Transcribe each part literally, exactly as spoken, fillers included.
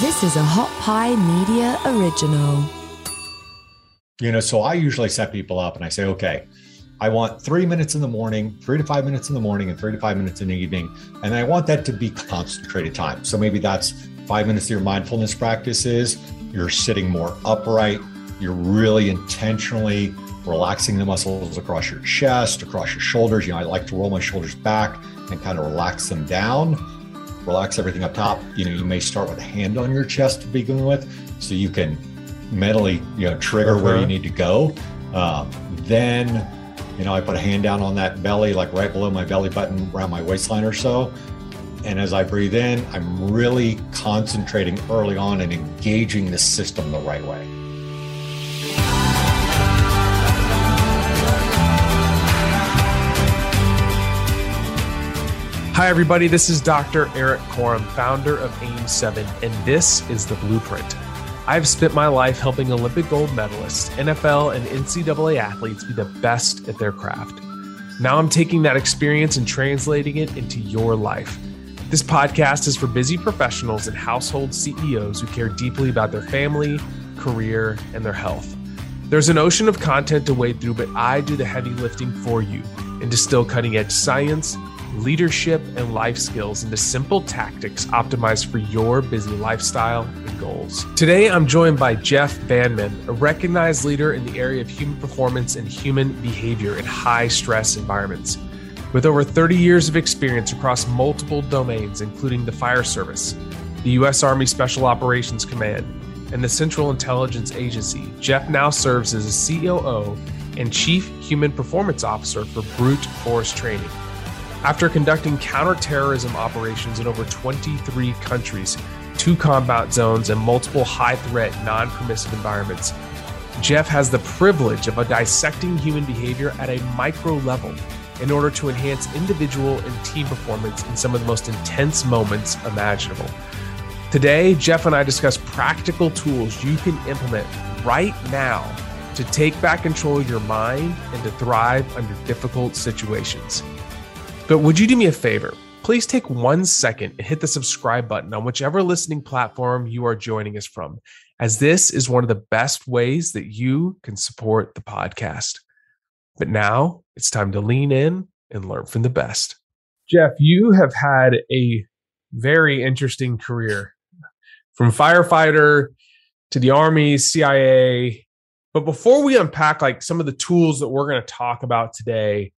This is a Hot Pie Media original. You know, so I usually set people up and I say, okay, I want three minutes in the morning, three to five minutes in the morning, and three to five minutes in the evening. And I want that to be concentrated time. So maybe that's five minutes of your mindfulness practices. You're sitting more upright. You're really intentionally relaxing the muscles across your chest, across your shoulders. You know, I like to roll my shoulders back and kind of relax them down. Relax everything up top. You know, you may start with a hand on your chest to begin with, so you can mentally, you know, trigger uh-huh. where you need to go. Um, then, you know, I put a hand down on that belly, like right below my belly button, around my waistline or so. And as I breathe in, I'm really concentrating early on and engaging the system the right way. Hi, everybody. This is Doctor Eric Korem, founder of A I M seven, and this is The Blueprint. I've spent my life helping Olympic gold medalists, N F L, and N C double A athletes be the best at their craft. Now I'm taking that experience and translating it into your life. This podcast is for busy professionals and household C E Os who care deeply about their family, career, and their health. There's an ocean of content to wade through, but I do the heavy lifting for you and distill cutting-edge science, leadership, and life skills into simple tactics optimized for your busy lifestyle and goals. Today, I'm joined by Jeff Banman, a recognized leader in the area of human performance and human behavior in high-stress environments. With over thirty years of experience across multiple domains, including the fire service, the U S Army Special Operations Command, and the Central Intelligence Agency, Jeff now serves as a C O O and Chief Human Performance Officer for Brute Force Training. After conducting counterterrorism operations in over twenty-three countries, two combat zones, and multiple high-threat, non-permissive environments, Jeff has the privilege of dissecting human behavior at a micro level in order to enhance individual and team performance in some of the most intense moments imaginable. Today, Jeff and I discuss practical tools you can implement right now to take back control of your mind and to thrive under difficult situations. But would you do me a favor? Please take one second and hit the subscribe button on whichever listening platform you are joining us from, as this is one of the best ways that you can support the podcast. But now it's time to lean in and learn from the best. Jeff, you have had a very interesting career, from firefighter to the Army, C I A. But before we unpack like some of the tools that we're going to talk about today,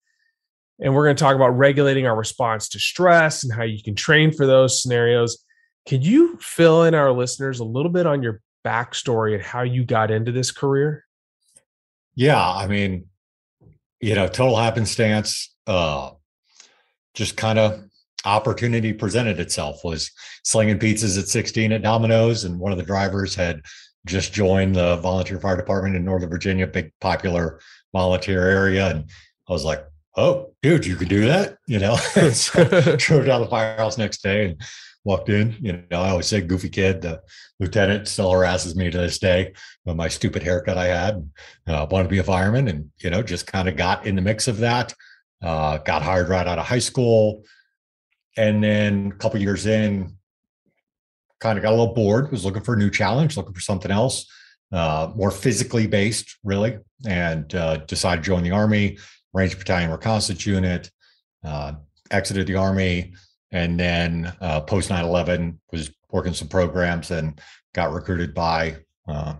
and we're going to talk about regulating our response to stress and how you can train for those scenarios, can you fill in our listeners a little bit on your backstory and how you got into this career? Yeah, I mean, you know, total happenstance, uh, just kind of opportunity presented itself. Was slinging pizzas at sixteen at Domino's, and one of the drivers had just joined the volunteer fire department in Northern Virginia, big popular volunteer area. And I was like, oh, dude, you can do that, you know? So drove down the firehouse next day and walked in. You know, I always say goofy kid. The lieutenant still harasses me to this day with my stupid haircut I had. Uh, wanted to be a fireman, and, you know, just kind of got in the mix of that. Uh, got hired right out of high school. And then a couple of years in, kind of got a little bored, was looking for a new challenge, looking for something else, uh, more physically based, really, and uh, decided to join the Army. Ranger Battalion Reconnaissance Unit, uh, exited the Army, and then uh, post nine eleven was working some programs and got recruited by uh,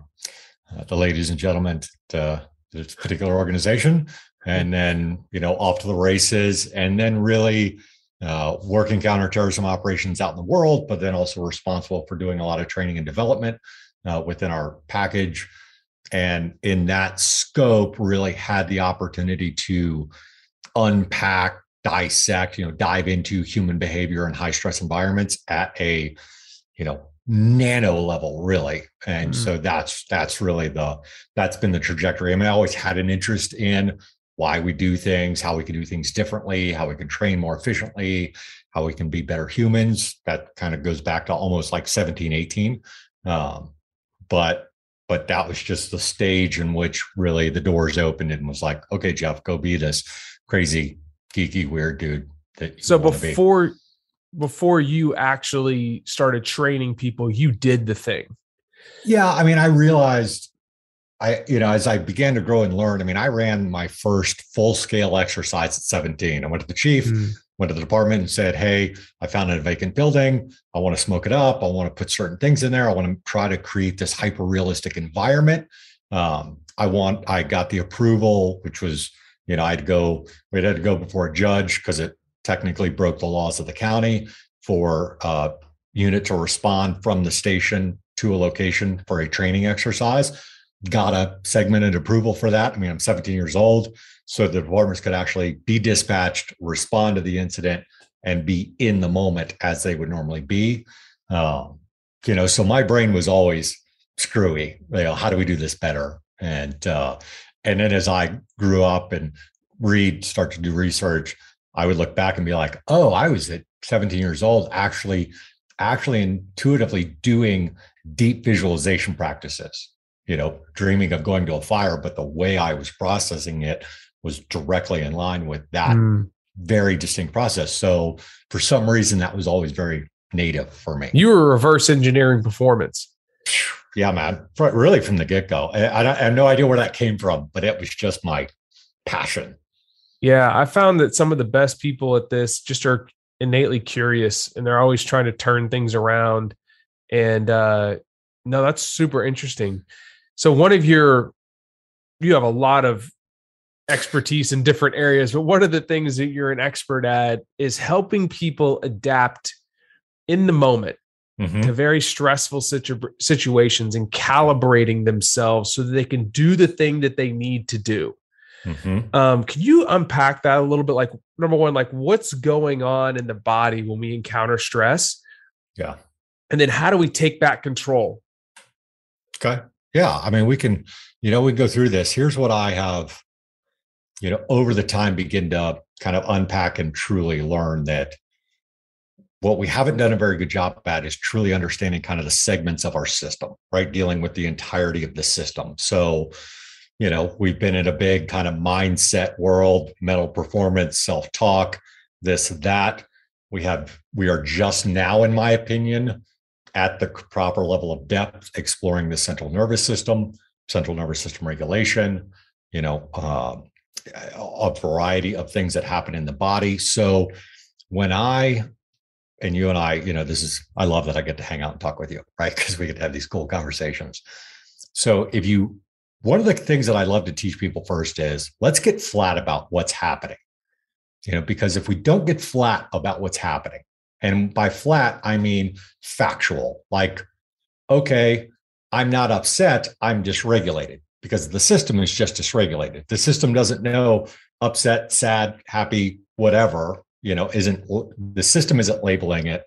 uh, the ladies and gentlemen to this particular organization. And then, you know, off to the races, and then really uh, working counterterrorism operations out in the world, but then also responsible for doing a lot of training and development uh, within our package. And in that scope, really had the opportunity to unpack, dissect, you know, dive into human behavior in high stress environments at a, you know, nano level, really. And mm-hmm. so that's, that's really the, that's been the trajectory. I mean, I always had an interest in why we do things, how we can do things differently, how we can train more efficiently, how we can be better humans. That kind of goes back to almost like seventeen, eighteen. Um, but But that was just the stage in which really the doors opened and was like, okay, Jeff, go be this crazy, geeky, weird dude that you want to be. So before before you actually started training people, you did the thing. Yeah. I mean, I realized I, you know, as I began to grow and learn, I mean, I ran my first full scale exercise at seventeen. I went to the chief, mm. went to the department and said, hey, I found a vacant building. I want to smoke it up. I want to put certain things in there. I want to try to create this hyper realistic environment. Um, I want, I got the approval, which was, you know, I'd go, we had to go before a judge because it technically broke the laws of the county for a unit to respond from the station to a location for a training exercise. Got a segmented approval for that. I mean, I'm seventeen years old, so the departments could actually be dispatched, respond to the incident, and be in the moment as they would normally be. Um, you know, so my brain was always screwy. You know, how do we do this better? And uh, and then as I grew up and read, start to do research, I would look back and be like, oh, I was at seventeen years old, actually, actually intuitively doing deep visualization practices, you know, dreaming of going to a fire, but the way I was processing it was directly in line with that mm. very distinct process. So for some reason, that was always very native for me. You were reverse engineering performance. Yeah, man, really from the get-go. I, I have no idea where that came from, but it was just my passion. Yeah, I found that some of the best people at this just are innately curious and they're always trying to turn things around. And uh, no, that's super interesting. So one of your, you have a lot of expertise in different areas, but one of the things that you're an expert at is helping people adapt in the moment mm-hmm. to very stressful situ- situations and calibrating themselves so that they can do the thing that they need to do. Mm-hmm. Um, can you unpack that a little bit? Like, number one, like what's going on in the body when we encounter stress? Yeah. And then how do we take back control? Okay. Yeah. I mean, we can, you know, we go through this. Here's what I have, you know, over the time begin to kind of unpack and truly learn that what we haven't done a very good job at is truly understanding kind of the segments of our system, right? Dealing with the entirety of the system. So, you know, we've been in a big kind of mindset world, mental performance, self-talk, this, that. We have, we are just now, in my opinion, at the proper level of depth, exploring the central nervous system, central nervous system regulation, you know, uh, a variety of things that happen in the body. So when I, and you and I, you know, this is, I love that I get to hang out and talk with you, right? Because we get to have these cool conversations. So if you, one of the things that I love to teach people first is let's get flat about what's happening, you know, because if we don't get flat about what's happening, and by flat, I mean factual, like, okay, I'm not upset, I'm dysregulated, because the system is just dysregulated. The system doesn't know upset, sad, happy, whatever, you know, isn't, the system isn't labeling it.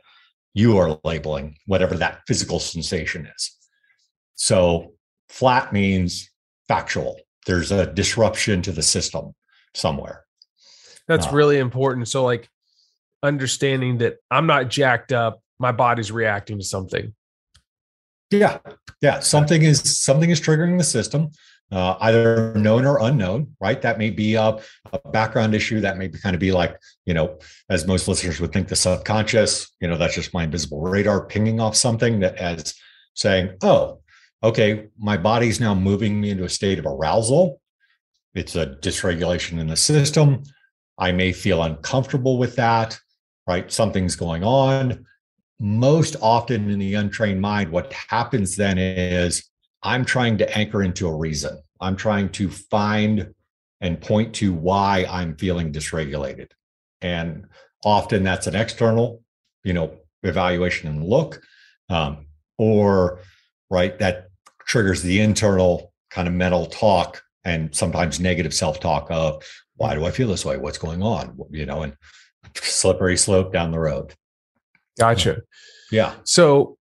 You are labeling whatever that physical sensation is. So flat means factual. There's a disruption to the system somewhere. That's uh, really important. So like understanding that I'm not jacked up, my body's reacting to something. Yeah. Yeah. Something is, something is triggering the system, uh, either known or unknown, right? That may be a, a background issue. That may be kind of be like, you know, as most listeners would think, the subconscious, you know, that's just my invisible radar pinging off something that as saying, oh, okay, my body's now moving me into a state of arousal. It's a dysregulation in the system. I may feel uncomfortable with that, right? Something's going on. Most often in the untrained mind, what happens then is I'm trying to anchor into a reason. I'm trying to find and point to why I'm feeling dysregulated. And often that's an external, you know, evaluation and look, um, or, right, that triggers the internal kind of mental talk and sometimes negative self-talk of, why do I feel this way? What's going on? You know, and slippery slope down the road. Gotcha. Yeah. So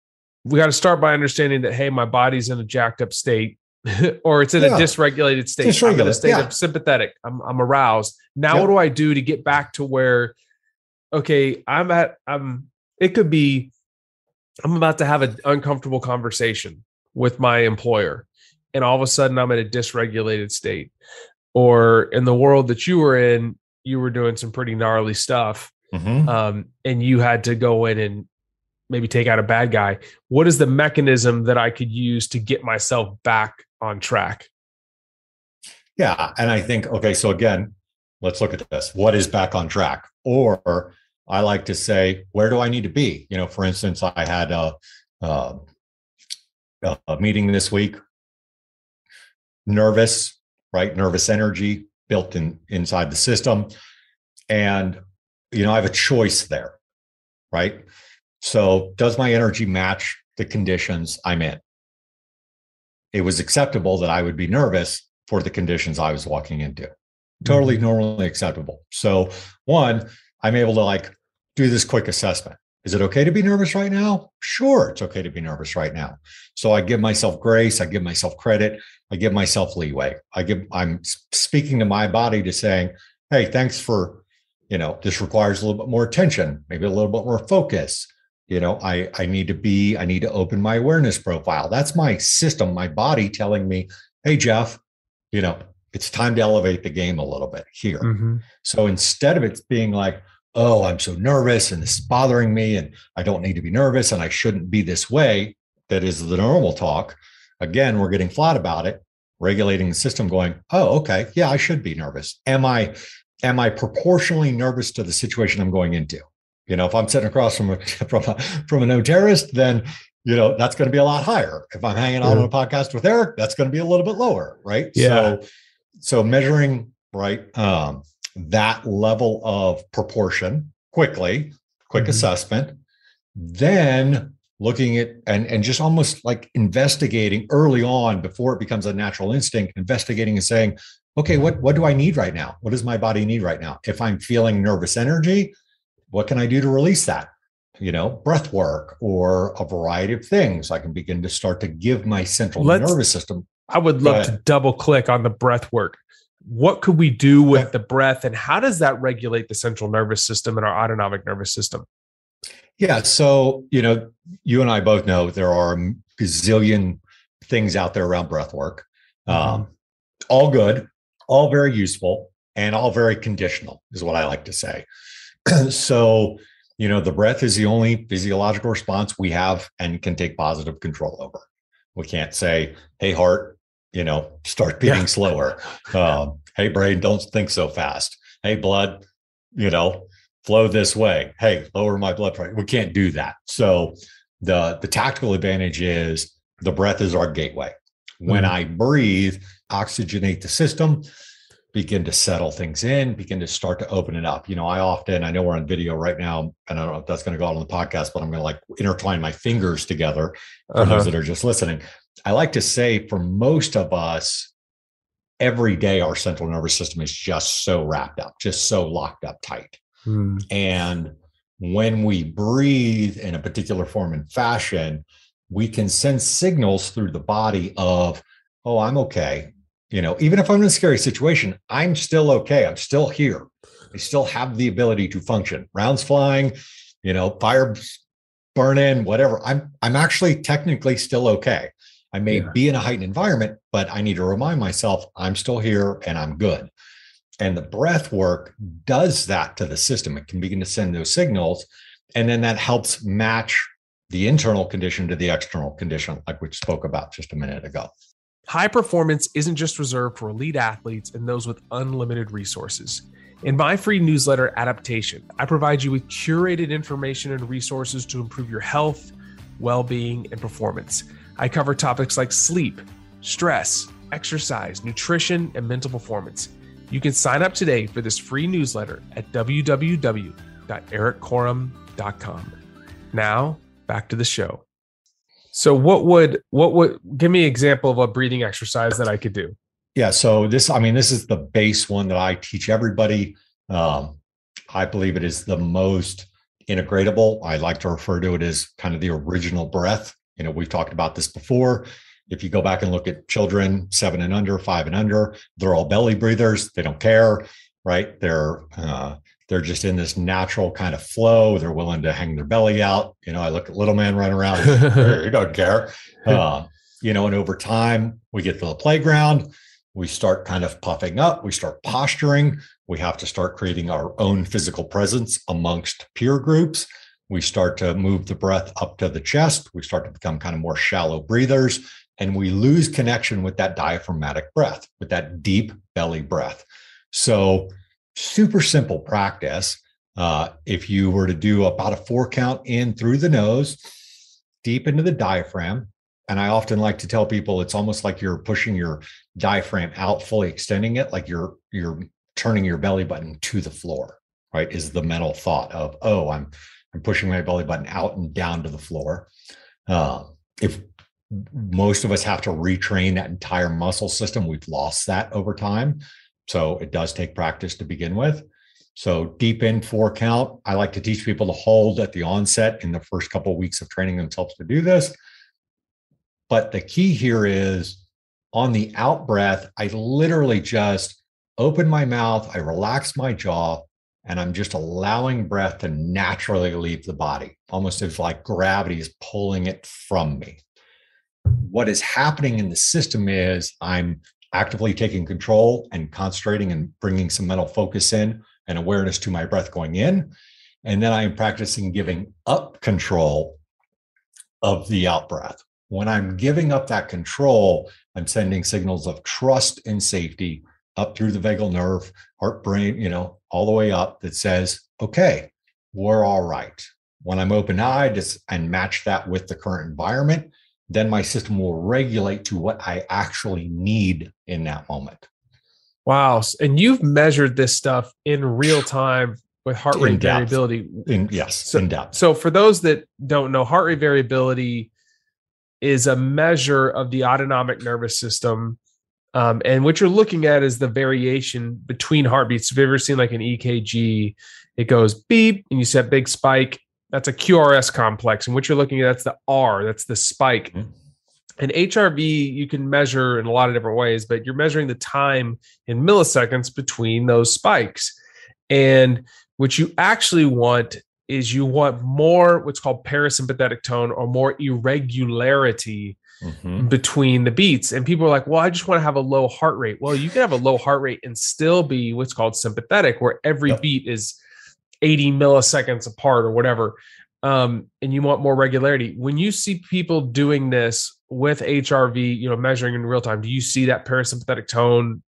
we got to start by understanding that, hey, my body's in a jacked up state or it's in yeah. a dysregulated state. Dysregulated. I'm in a state yeah. of sympathetic. I'm, I'm aroused. Now yep. what do I do to get back to where, okay, I'm at, I'm, it could be, I'm about to have an uncomfortable conversation with my employer and all of a sudden I'm in a dysregulated state, or in the world that you were in, you were doing some pretty gnarly stuff mm-hmm. um, and you had to go in and maybe take out a bad guy, what is the mechanism that I could use to get myself back on track? Yeah. And I think, okay, so again, let's look at this. What is back on track? Or I like to say, where do I need to be? You know, for instance, I had a, a, a meeting this week, nervous, right? Nervous energy built in inside the system. And, you know, I have a choice there, right? So does my energy match the conditions I'm in? It was acceptable that I would be nervous for the conditions I was walking into. Totally mm-hmm. normally acceptable. So one, I'm able to like do this quick assessment. Is it okay to be nervous right now? Sure, it's okay to be nervous right now. So I give myself grace, I give myself credit, I give myself leeway. I give, I'm speaking to my body to saying, hey, thanks for, you know, this requires a little bit more attention, maybe a little bit more focus. You know, I, I need to be, I need to open my awareness profile. That's my system, my body telling me, hey, Jeff, you know, it's time to elevate the game a little bit here. Mm-hmm. So instead of it being like, oh, I'm so nervous and this is bothering me and I don't need to be nervous and I shouldn't be this way, that is the normal talk. Again, we're getting flat about it, regulating the system going, oh, okay, yeah, I should be nervous. Am I, am I proportionally nervous to the situation I'm going into? You know, if I'm sitting across from a, from a, from a no terrorist, then, you know, that's going to be a lot higher. If I'm hanging out mm-hmm. on a podcast with Eric, that's going to be a little bit lower, right? Yeah. So, so measuring, right, um, that level of proportion quickly, quick mm-hmm. assessment, then looking at and, and just almost like investigating early on before it becomes a natural instinct, investigating and saying, okay, what, what do I need right now? What does my body need right now? If I'm feeling nervous energy, what can I do to release that? You know, breath work or a variety of things. I can begin to start to give my central Let's, nervous system. I would love to double click on the breath work. What could we do with okay. the breath and how does that regulate the central nervous system and our autonomic nervous system? Yeah. So, you know, you and I both know there are a gazillion things out there around breath work. Mm-hmm. Um, all good, all very useful, and all very conditional is what I like to say. So, you know, the breath is the only physiological response we have and can take positive control over. We can't say, hey, heart, you know, start beating yeah. slower. Um, hey, brain, don't think so fast. Hey, blood, you know, flow this way. Hey, lower my blood pressure. We can't do that. So the, the tactical advantage is the breath is our gateway. When mm-hmm. I breathe, oxygenate the system, begin to settle things in, begin to start to open it up. You know, I often, I know we're on video right now, and I don't know if that's going to go out on the podcast, but I'm going to like intertwine my fingers together for uh-huh. those that are just listening. I like to say for most of us, every day, our central nervous system is just so wrapped up, just so locked up tight. Hmm. And when we breathe in a particular form and fashion, we can send signals through the body of, oh, I'm okay. You know, even if I'm in a scary situation, I'm still okay. I'm still here. I still have the ability to function. Rounds flying, you know, fire burn in, whatever. I'm I'm actually technically still okay. I may yeah. be in a heightened environment, but I need to remind myself I'm still here and I'm good. And the breath work does that to the system. It can begin to send those signals. And then that helps match the internal condition to the external condition, like we spoke about just a minute ago. High performance isn't just reserved for elite athletes and those with unlimited resources. In my free newsletter, Adaptation, I provide you with curated information and resources to improve your health, well-being, and performance. I cover topics like sleep, stress, exercise, nutrition, and mental performance. You can sign up today for this free newsletter at w w w dot eric korem dot com. Now, back to the show. So what would, what would, give me an example of a breathing exercise that I could do. Yeah. So this, I mean, this is the base one that I teach everybody. Um, I believe it is the most integratable. I like to refer to it as kind of the original breath. You know, we've talked about this before. If you go back and look at children, seven and under, five and under, they're all belly breathers. They don't care, right? They're, uh, They're just in this natural kind of flow. They're willing to hang their belly out. You know, I look at little man running around. He doesn't care. Uh, you know, and over time, we get to the playground. We start kind of puffing up. We start posturing. We have to start creating our own physical presence amongst peer groups. We start to move the breath up to the chest. We start to become kind of more shallow breathers, and we lose connection with that diaphragmatic breath, with that deep belly breath. So super simple practice. Uh, if you were to do about a four count in through the nose, deep into the diaphragm, and I often like to tell people it's almost like you're pushing your diaphragm out, fully extending it, like you're you're turning your belly button to the floor, right? Is the mental thought of, oh, I'm I'm pushing my belly button out and down to the floor. Uh, if most of us have to retrain that entire muscle system, we've lost that over time. So it does take practice to begin with. So deep in, four count. I like to teach people to hold at the onset in the first couple of weeks of training themselves to do this. But the key here is on the out breath, I literally just open my mouth, I relax my jaw, and I'm just allowing breath to naturally leave the body, almost as like gravity is pulling it from me. What is happening in the system is I'm actively taking control and concentrating and bringing some mental focus in and awareness to my breath going in. And then I am practicing giving up control of the out breath. When I'm giving up that control, I'm sending signals of trust and safety up through the vagal nerve, heart, brain, you know, all the way up that says, okay, we're all right. When I'm open-eyed and match that with the current environment, then my system will regulate to what I actually need in that moment. Wow. And you've measured this stuff in real time with heart rate in variability. In, yes, so, in depth. So for those that don't know, heart rate variability is a measure of the autonomic nervous system. Um, and what you're looking at is the variation between heartbeats. If you've ever seen like an E K G, it goes beep and you see that big spike. That's a Q R S complex. And what you're looking at, that's the R, that's the spike. Mm-hmm. And H R V, you can measure in a lot of different ways, but you're measuring the time in milliseconds between those spikes. And what you actually want is you want more what's called parasympathetic tone or more irregularity mm-hmm. between the beats. And people are like, well, I just want to have a low heart rate. Well, you can have a low heart rate and still be what's called sympathetic, where every yep. beat is eighty milliseconds apart or whatever. Um, and you want more regularity. When you see people doing this with H R V, you know, measuring in real time, do you see that parasympathetic tone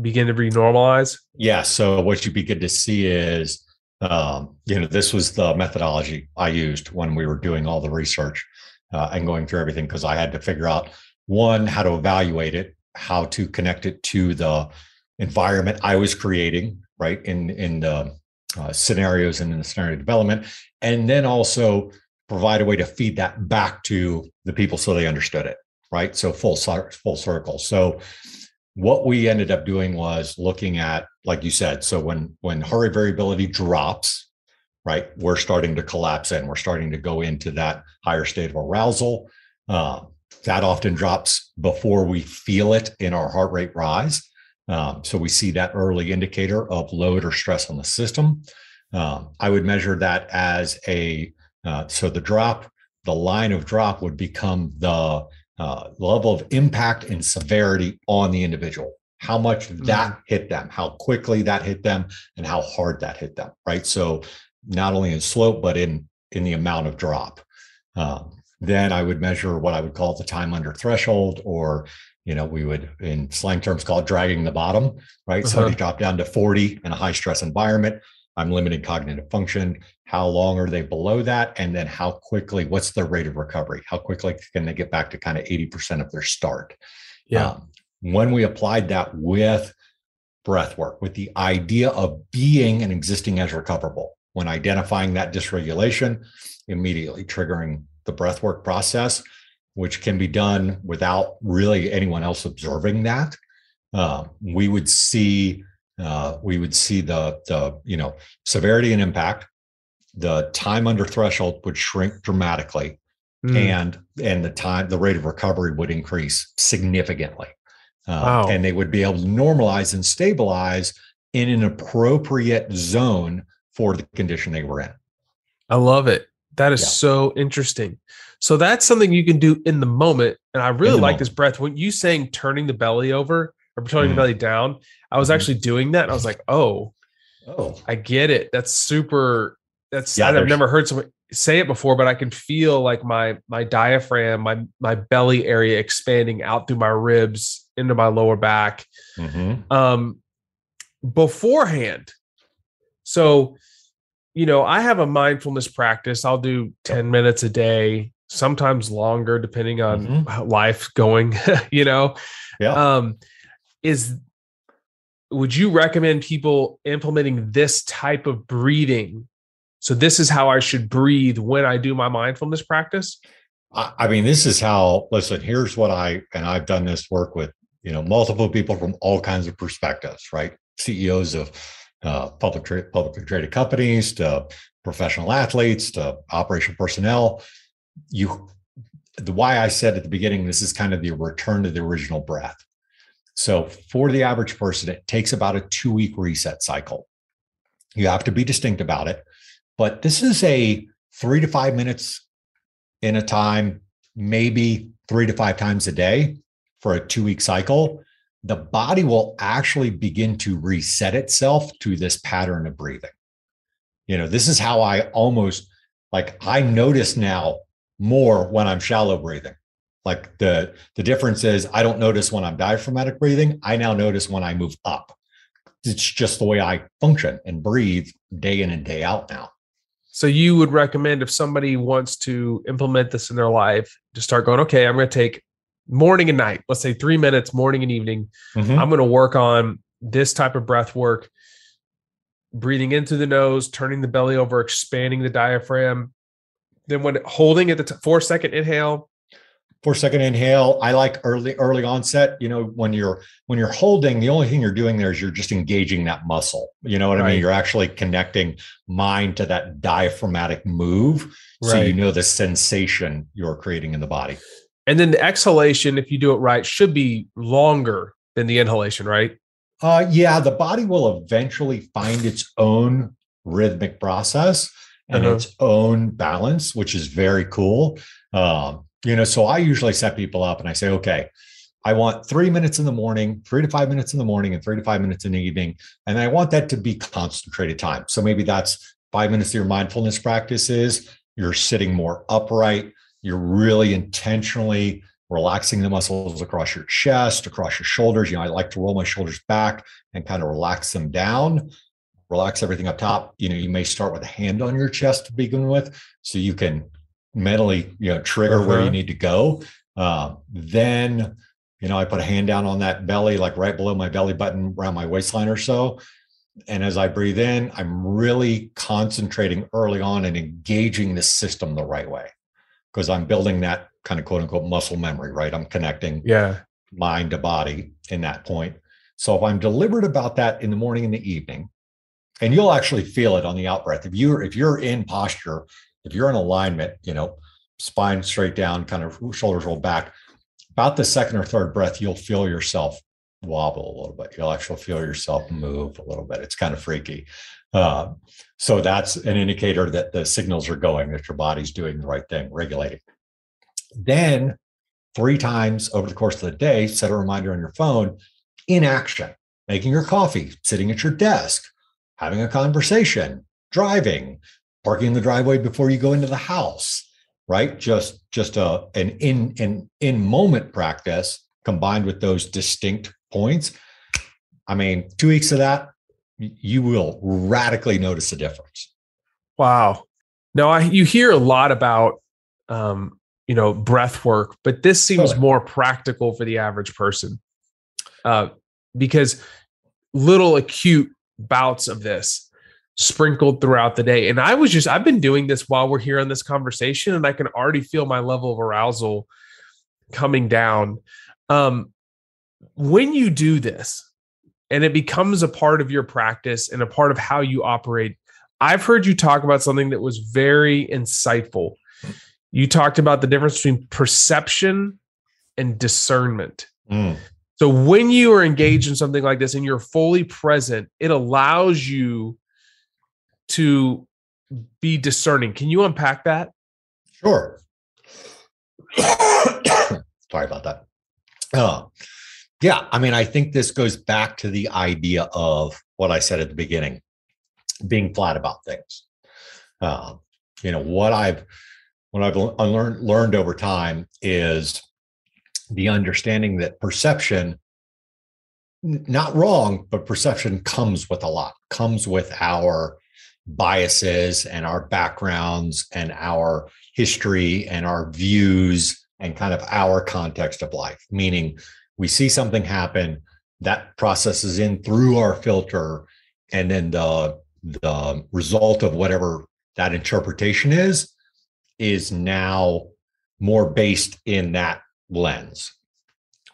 begin to re-normalize? Yeah. So what you begin to see is, um, you know, this was the methodology I used when we were doing all the research uh, and going through everything, because I had to figure out, one, how to evaluate it, how to connect it to the environment I was creating, right, in in the Uh, scenarios and in the scenario development, and then also provide a way to feed that back to the people so they understood it, right? So full, full circle. So what we ended up doing was looking at, like you said, so when, when heart rate variability drops, right, we're starting to collapse in, we're starting to go into that higher state of arousal. Um, that often drops before we feel it in our heart rate rise. Um, so we see that early indicator of load or stress on the system. Um, I would measure that as a, uh, so the drop, the line of drop would become the uh, level of impact and severity on the individual, how much that hit them, how quickly that hit them, and how hard that hit them, right? So not only in slope, but in, in the amount of drop. Um, then I would measure what I would call the time under threshold, or you know, we would, in slang terms, call it dragging the bottom, right? Uh-huh. So they drop down to forty in a high stress environment. I'm limiting cognitive function. How long are they below that? And then how quickly, what's their rate of recovery? How quickly can they get back to kind of eighty percent of their start? Yeah. Um, when we applied that with breath work, with the idea of being and existing as recoverable, when identifying that dysregulation, immediately triggering the breath work process, which can be done without really anyone else observing that, uh, we would see uh, we would see the the you know severity and impact, the time under threshold would shrink dramatically, mm. and and the time the rate of recovery would increase significantly, uh, wow. and they would be able to normalize and stabilize in an appropriate zone for the condition they were in. I love it. That is yeah. so interesting. So that's something you can do in the moment. And I really like moment. this breath. When you saying turning the belly over or turning mm. the belly down, I was mm. actually doing that. And I was like, oh, Oh, I get it. That's super. That's yeah, I've never heard someone say it before, but I can feel like my my diaphragm, my my belly area expanding out through my ribs into my lower back. Mm-hmm. Um, beforehand, so you know, I have a mindfulness practice. I'll do ten minutes a day, sometimes longer, depending on mm-hmm. how life going. You know, yeah. Um, is would you recommend people implementing this type of breathing? So this is how I should breathe when I do my mindfulness practice. I mean, this is how, listen, here's what I, and I've done this work with, you know, multiple people from all kinds of perspectives, right? C E Os of uh, public tra- publicly traded companies, to professional athletes, to operational personnel. You, the why I said at the beginning, this is kind of the return to the original breath. So for the average person, it takes about a two week reset cycle. You have to be distinct about it. But this is a three to five minutes in a time, maybe three to five times a day for a two-week cycle. The body will actually begin to reset itself to this pattern of breathing. You know, this is how I almost, like I notice now more when I'm shallow breathing. Like the, the difference is I don't notice when I'm diaphragmatic breathing. I now notice when I move up. It's just the way I function and breathe day in and day out now. So you would recommend if somebody wants to implement this in their life, to start going, okay, I'm going to take morning and night, let's say three minutes, morning and evening. Mm-hmm. I'm going to work on this type of breath work, breathing in through the nose, turning the belly over, expanding the diaphragm. Then when holding at the t- four second inhale, four second inhale. I like early, early onset. You know, when you're, when you're holding, the only thing you're doing there is you're just engaging that muscle. You know what right. I mean? You're actually connecting mind to that diaphragmatic move. Right. So you know, the sensation you're creating in the body. And then the exhalation, if you do it right, should be longer than the inhalation, right? Uh, yeah. The body will eventually find its own rhythmic process and uh-huh. its own balance, which is very cool. Um, You know, so I usually set people up and I say, okay, I want three minutes in the morning, three to five minutes in the morning and three to five minutes in the evening. And I want that to be concentrated time. So maybe that's five minutes of your mindfulness practices. You're sitting more upright. You're really intentionally relaxing the muscles across your chest, across your shoulders. You know, I like to roll my shoulders back and kind of relax them down, relax everything up top. You know, you may start with a hand on your chest to begin with, so you can mentally, you know, trigger uh-huh. where you need to go. Um, then, you know, I put a hand down on that belly, like right below my belly button, around my waistline or so. And as I breathe in, I'm really concentrating early on and engaging the system the right way, because I'm building that kind of quote unquote muscle memory, right? I'm connecting yeah. mind to body in that point. So if I'm deliberate about that in the morning and the evening, and you'll actually feel it on the out breath. If you're, if you're in posture, if you're in alignment, you know, spine straight down, kind of shoulders rolled back, about the second or third breath, you'll feel yourself wobble a little bit. You'll actually feel yourself move a little bit. It's kind of freaky. Uh, so that's an indicator that the signals are going, that your body's doing the right thing, regulating. Then three times over the course of the day, set a reminder on your phone, in action, making your coffee, sitting at your desk, having a conversation, driving, parking in the driveway before you go into the house, right? Just, just a, an in, in, in moment practice combined with those distinct points. I mean, two weeks of that, you will radically notice the difference. Wow. Now I, you hear a lot about, um, you know, breath work, but this seems totally. more practical for the average person, uh, because little acute bouts of this sprinkled throughout the day. And I was just, I've been doing this while we're here on this conversation, and I can already feel my level of arousal coming down. Um, when you do this and it becomes a part of your practice and a part of how you operate, I've heard you talk about something that was very insightful. You talked about the difference between perception and discernment. Mm. So when you are engaged in something like this and you're fully present, it allows you to be discerning. Can you unpack that? Sure. Sorry about that. Uh, yeah, I mean, I think this goes back to the idea of what I said at the beginning. being flat about things. Um, you know, what I've, what I've unlearned, learned over time is the understanding that perception, not wrong, but perception comes with a lot, comes with our biases and our backgrounds and our history and our views and kind of our context of life, meaning we see something happen, that processes in through our filter, and then the, the result of whatever that interpretation is, is now more based in that lens,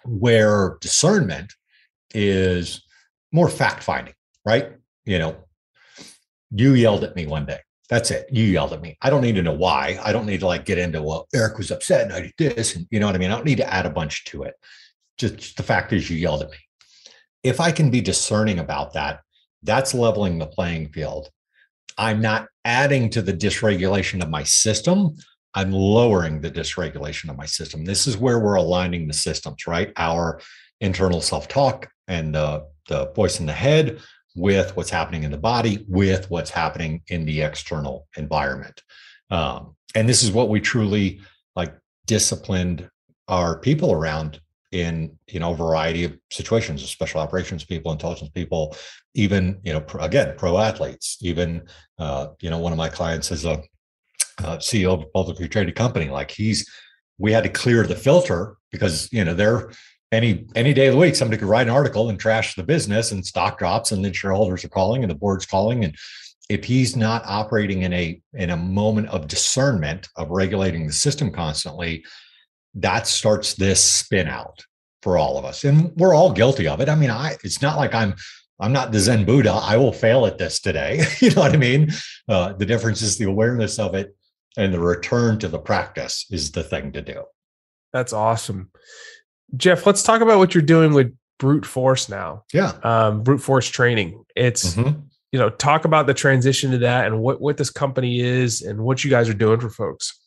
where discernment is more fact-finding, right? You know, you yelled at me one day. That's it. You yelled at me. I don't need to know why. I don't need to like get into, well, Eric was upset and I did this. And you know what I mean? I don't need to add a bunch to it. Just, just the fact is you yelled at me. If I can be discerning about that, that's leveling the playing field. I'm not adding to the dysregulation of my system. I'm lowering the dysregulation of my system. This is where we're aligning the systems, right? Our internal self-talk and the, the voice in the head with what's happening in the body, with what's happening in the external environment. Um, and this is what we truly like disciplined our people around in, you know, a variety of situations, special operations people, intelligence people, even, you know, pro, again, pro athletes, even, uh, you know, one of my clients is a, a C E O of a publicly traded company. Like he's, we had to clear the filter because, you know, they're, Any any day of the week, somebody could write an article and trash the business, and stock drops, and then shareholders are calling, and the board's calling. And if he's not operating in a in a moment of discernment of regulating the system constantly, that starts this spin out for all of us, and we're all guilty of it. I mean, I it's not like I'm I'm not the Zen Buddha. I will fail at this today. You know what I mean? Uh, the difference is the awareness of it, and the return to the practice is the thing to do. That's awesome. Jeff, let's talk about what you're doing with Brute Force now. Yeah. Um, Brute Force Training. It's, mm-hmm. you know, talk about the transition to that and what, what this company is and what you guys are doing for folks.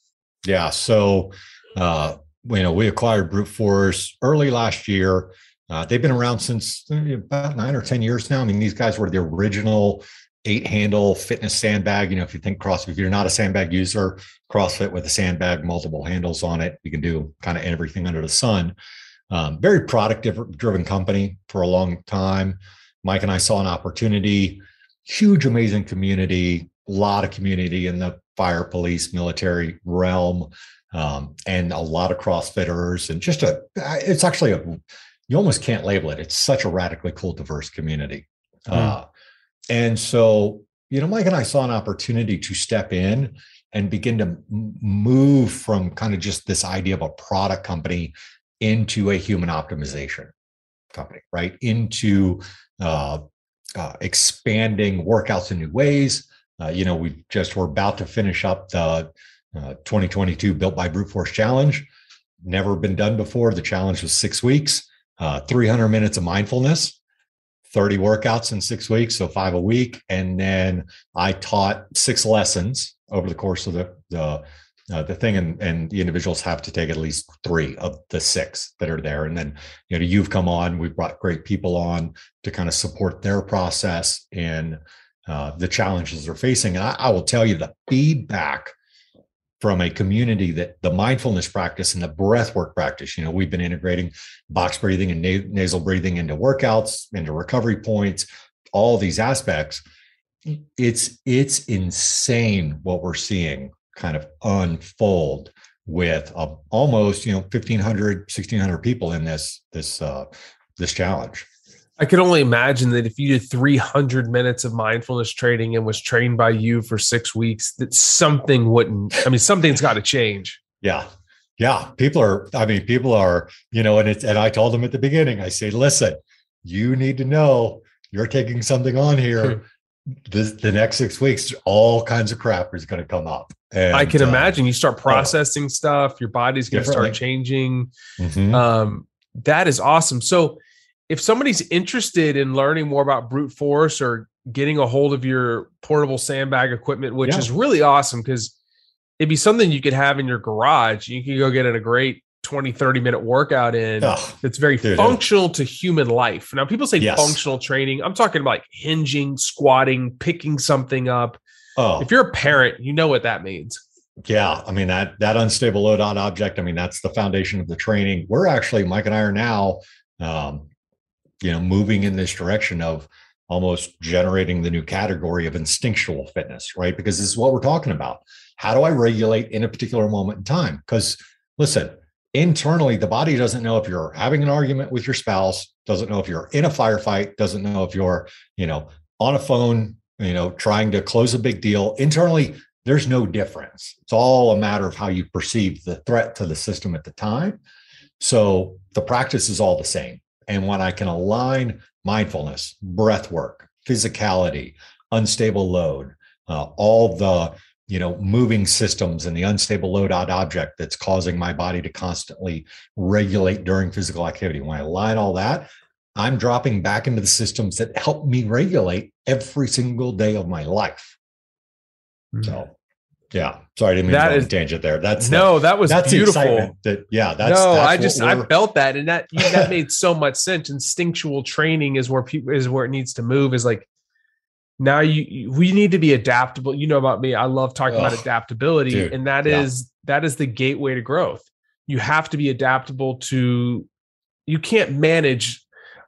Yeah. So, uh, you know, we acquired Brute Force early last year. Uh, they've been around since about nine or ten years now. I mean, these guys were the original eight handle fitness sandbag. You know, if you think CrossFit, if you're not a sandbag user, CrossFit with a sandbag, multiple handles on it, you can do kind of everything under the sun. Um, very product-driven company for a long time. Mike and I saw an opportunity, huge, amazing community, a lot of community in the fire, police, military realm, um, and a lot of CrossFitters. And just a, it's actually a, you almost can't label it. It's such a radically cool, diverse community. Mm. Uh, and so, you know, Mike and I saw an opportunity to step in and begin to move from kind of just this idea of a product company into a human optimization company, right? Into uh, uh, expanding workouts in new ways. Uh, you know, we just we're about to finish up the uh, twenty twenty-two Built by Brute Force Challenge. Never been done before. The challenge was six weeks, uh, three hundred minutes of mindfulness, thirty workouts in six weeks, so five a week, and then I taught six lessons over the course of the the. Uh, the thing, and, and the individuals have to take at least three of the six that are there. And then, you know, you've come on, we've brought great people on to kind of support their process and uh, the challenges they're facing. And I, I will tell you the feedback from a community that the mindfulness practice and the breath work practice, you know, we've been integrating box breathing and na- nasal breathing into workouts, into recovery points, all these aspects. It's, it's insane what we're seeing kind of unfold with uh, almost, you know, fifteen hundred, sixteen hundred people in this, this, uh, this challenge. I could only imagine that if you did three hundred minutes of mindfulness training and was trained by you for six weeks, that something wouldn't, I mean, something's got to change. Yeah. Yeah. People are, I mean, people are, you know, and it's, and I told them at the beginning, I say, listen, you need to know you're taking something on here. This, the next six weeks, all kinds of crap is going to come up. And, I can uh, imagine you start processing yeah. stuff, your body's going to start changing. Mm-hmm. Um, that is awesome. So if somebody's interested in learning more about Brute Force or getting a hold of your portable sandbag equipment, which yeah. is really awesome because it'd be something you could have in your garage. You can go get at a great twenty, thirty minute workout in oh, that's very dude, functional dude. to human life. Now, people say yes. functional training. I'm talking about like hinging, squatting, picking something up. Oh. If you're a parent, you know what that means. Yeah. I mean, that, that unstable load on object, I mean, that's the foundation of the training. We're actually, Mike and I are now, um, you know, moving in this direction of almost generating the new category of instinctual fitness, right? Because this is what we're talking about. How do I regulate in a particular moment in time? Because listen, internally, the body doesn't know if you're having an argument with your spouse, doesn't know if you're in a firefight, doesn't know if you're, you know, on a phone, you know, trying to close a big deal. Internally, there's no difference. It's all a matter of how you perceive the threat to the system at the time. So the practice is all the same. And when I can align mindfulness, breath work, physicality, unstable load, uh, all the, you know, moving systems and the unstable load on object that's causing my body to constantly regulate during physical activity. When I align all that, I'm dropping back into the systems that help me regulate every single day of my life. Mm-hmm. So, yeah, sorry, I didn't mean that to is, tangent there. That's no, the, that was that's beautiful. That, yeah, that's no, that's I just I felt that, and that that made so much sense. Instinctual training is where people is where it needs to move. Is like now you, you we need to be adaptable. You know about me, I love talking Ugh, about adaptability, dude, and that yeah. is that is the gateway to growth. You have to be adaptable to. You can't manage.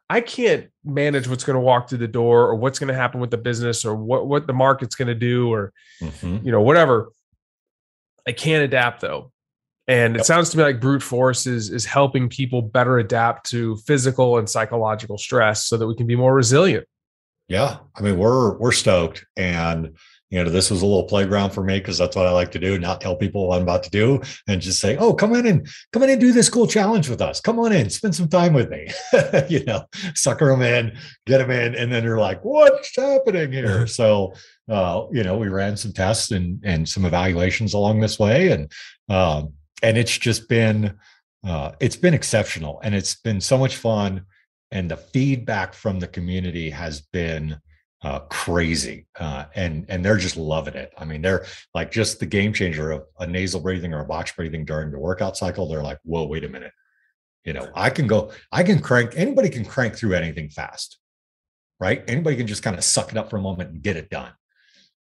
I can't manage what's going to walk through the door or what's going to happen with the business or what, what the market's going to do or, mm-hmm. you know, whatever. I can adapt though. And yep. it sounds to me like brute force is, is helping people better adapt to physical and psychological stress so that we can be more resilient. Yeah. I mean, we're, we're stoked. And, you know, this was a little playground for me because that's what I like to do, not tell people what I'm about to do and just say, oh, come in and come in and do this cool challenge with us. Come on in, spend some time with me, you know, sucker them in, get them in. And then they're like, what's happening here? So, uh, you know, we ran some tests and and some evaluations along this way. And, um, and it's just been, uh, it's been exceptional and it's been so much fun. And the feedback from the community has been Uh, crazy. Uh, and, and they're just loving it. I mean, they're like just the game changer of a nasal breathing or a box breathing during the workout cycle. They're like, whoa, wait a minute. You know, I can go, I can crank, anybody can crank through anything fast, right? Anybody can just kind of suck it up for a moment and get it done.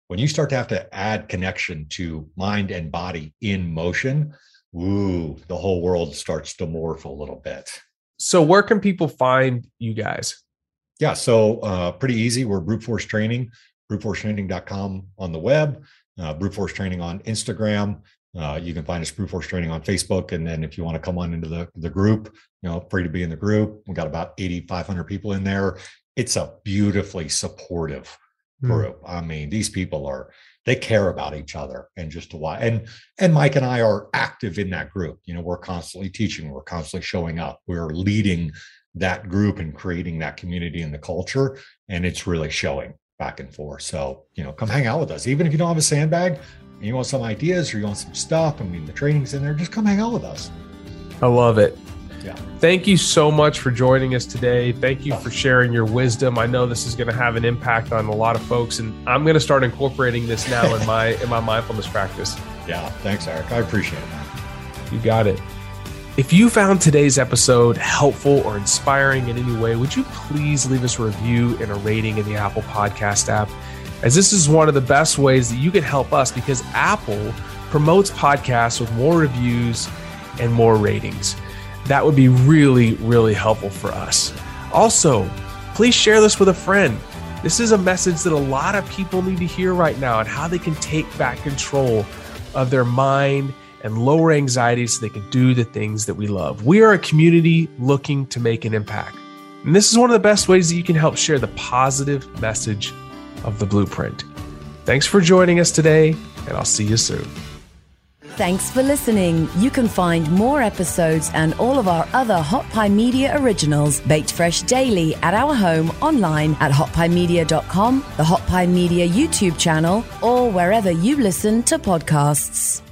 When you start to have to add connection to mind and body in motion, ooh, the whole world starts to morph a little bit. So where can people find you guys? Yeah, so uh, pretty easy. We're Brute Force Training, brute force training dot com on the web, uh, Brute Force Training on Instagram. Uh, you can find us Brute Force Training on Facebook. And then if you want to come on into the, the group, you know, free to be in the group. We've got about eighty-five hundred people in there. It's a beautifully supportive group. Mm. I mean, these people are, they care about each other and just to why. And, and Mike and I are active in that group. You know, we're constantly teaching. We're constantly showing up. We're leading that group and creating that community and the culture, and it's really showing back and forth. So, you know, come hang out with us. Even if you don't have a sandbag and you want some ideas or you want some stuff, I mean, the training's in there, just come hang out with us. I love it. Yeah. Thank you so much for joining us today. Thank you for sharing your wisdom. I know this is going to have an impact on a lot of folks, and I'm going to start incorporating this now in my, in my mindfulness practice. Yeah. Thanks, Eric. I appreciate it, man. You got it. If you found today's episode helpful or inspiring in any way, would you please leave us a review and a rating in the Apple Podcast app, as this is one of the best ways that you can help us because Apple promotes podcasts with more reviews and more ratings. That would be really, really helpful for us. Also, please share this with a friend. This is a message that a lot of people need to hear right now on how they can take back control of their mind and lower anxiety so they can do the things that we love. We are a community looking to make an impact. And this is one of the best ways that you can help share the positive message of the Blueprint. Thanks for joining us today, and I'll see you soon. Thanks for listening. You can find more episodes and all of our other Hot Pie Media originals baked fresh daily at our home online at hot pie media dot com, the Hot Pie Media YouTube channel, or wherever you listen to podcasts.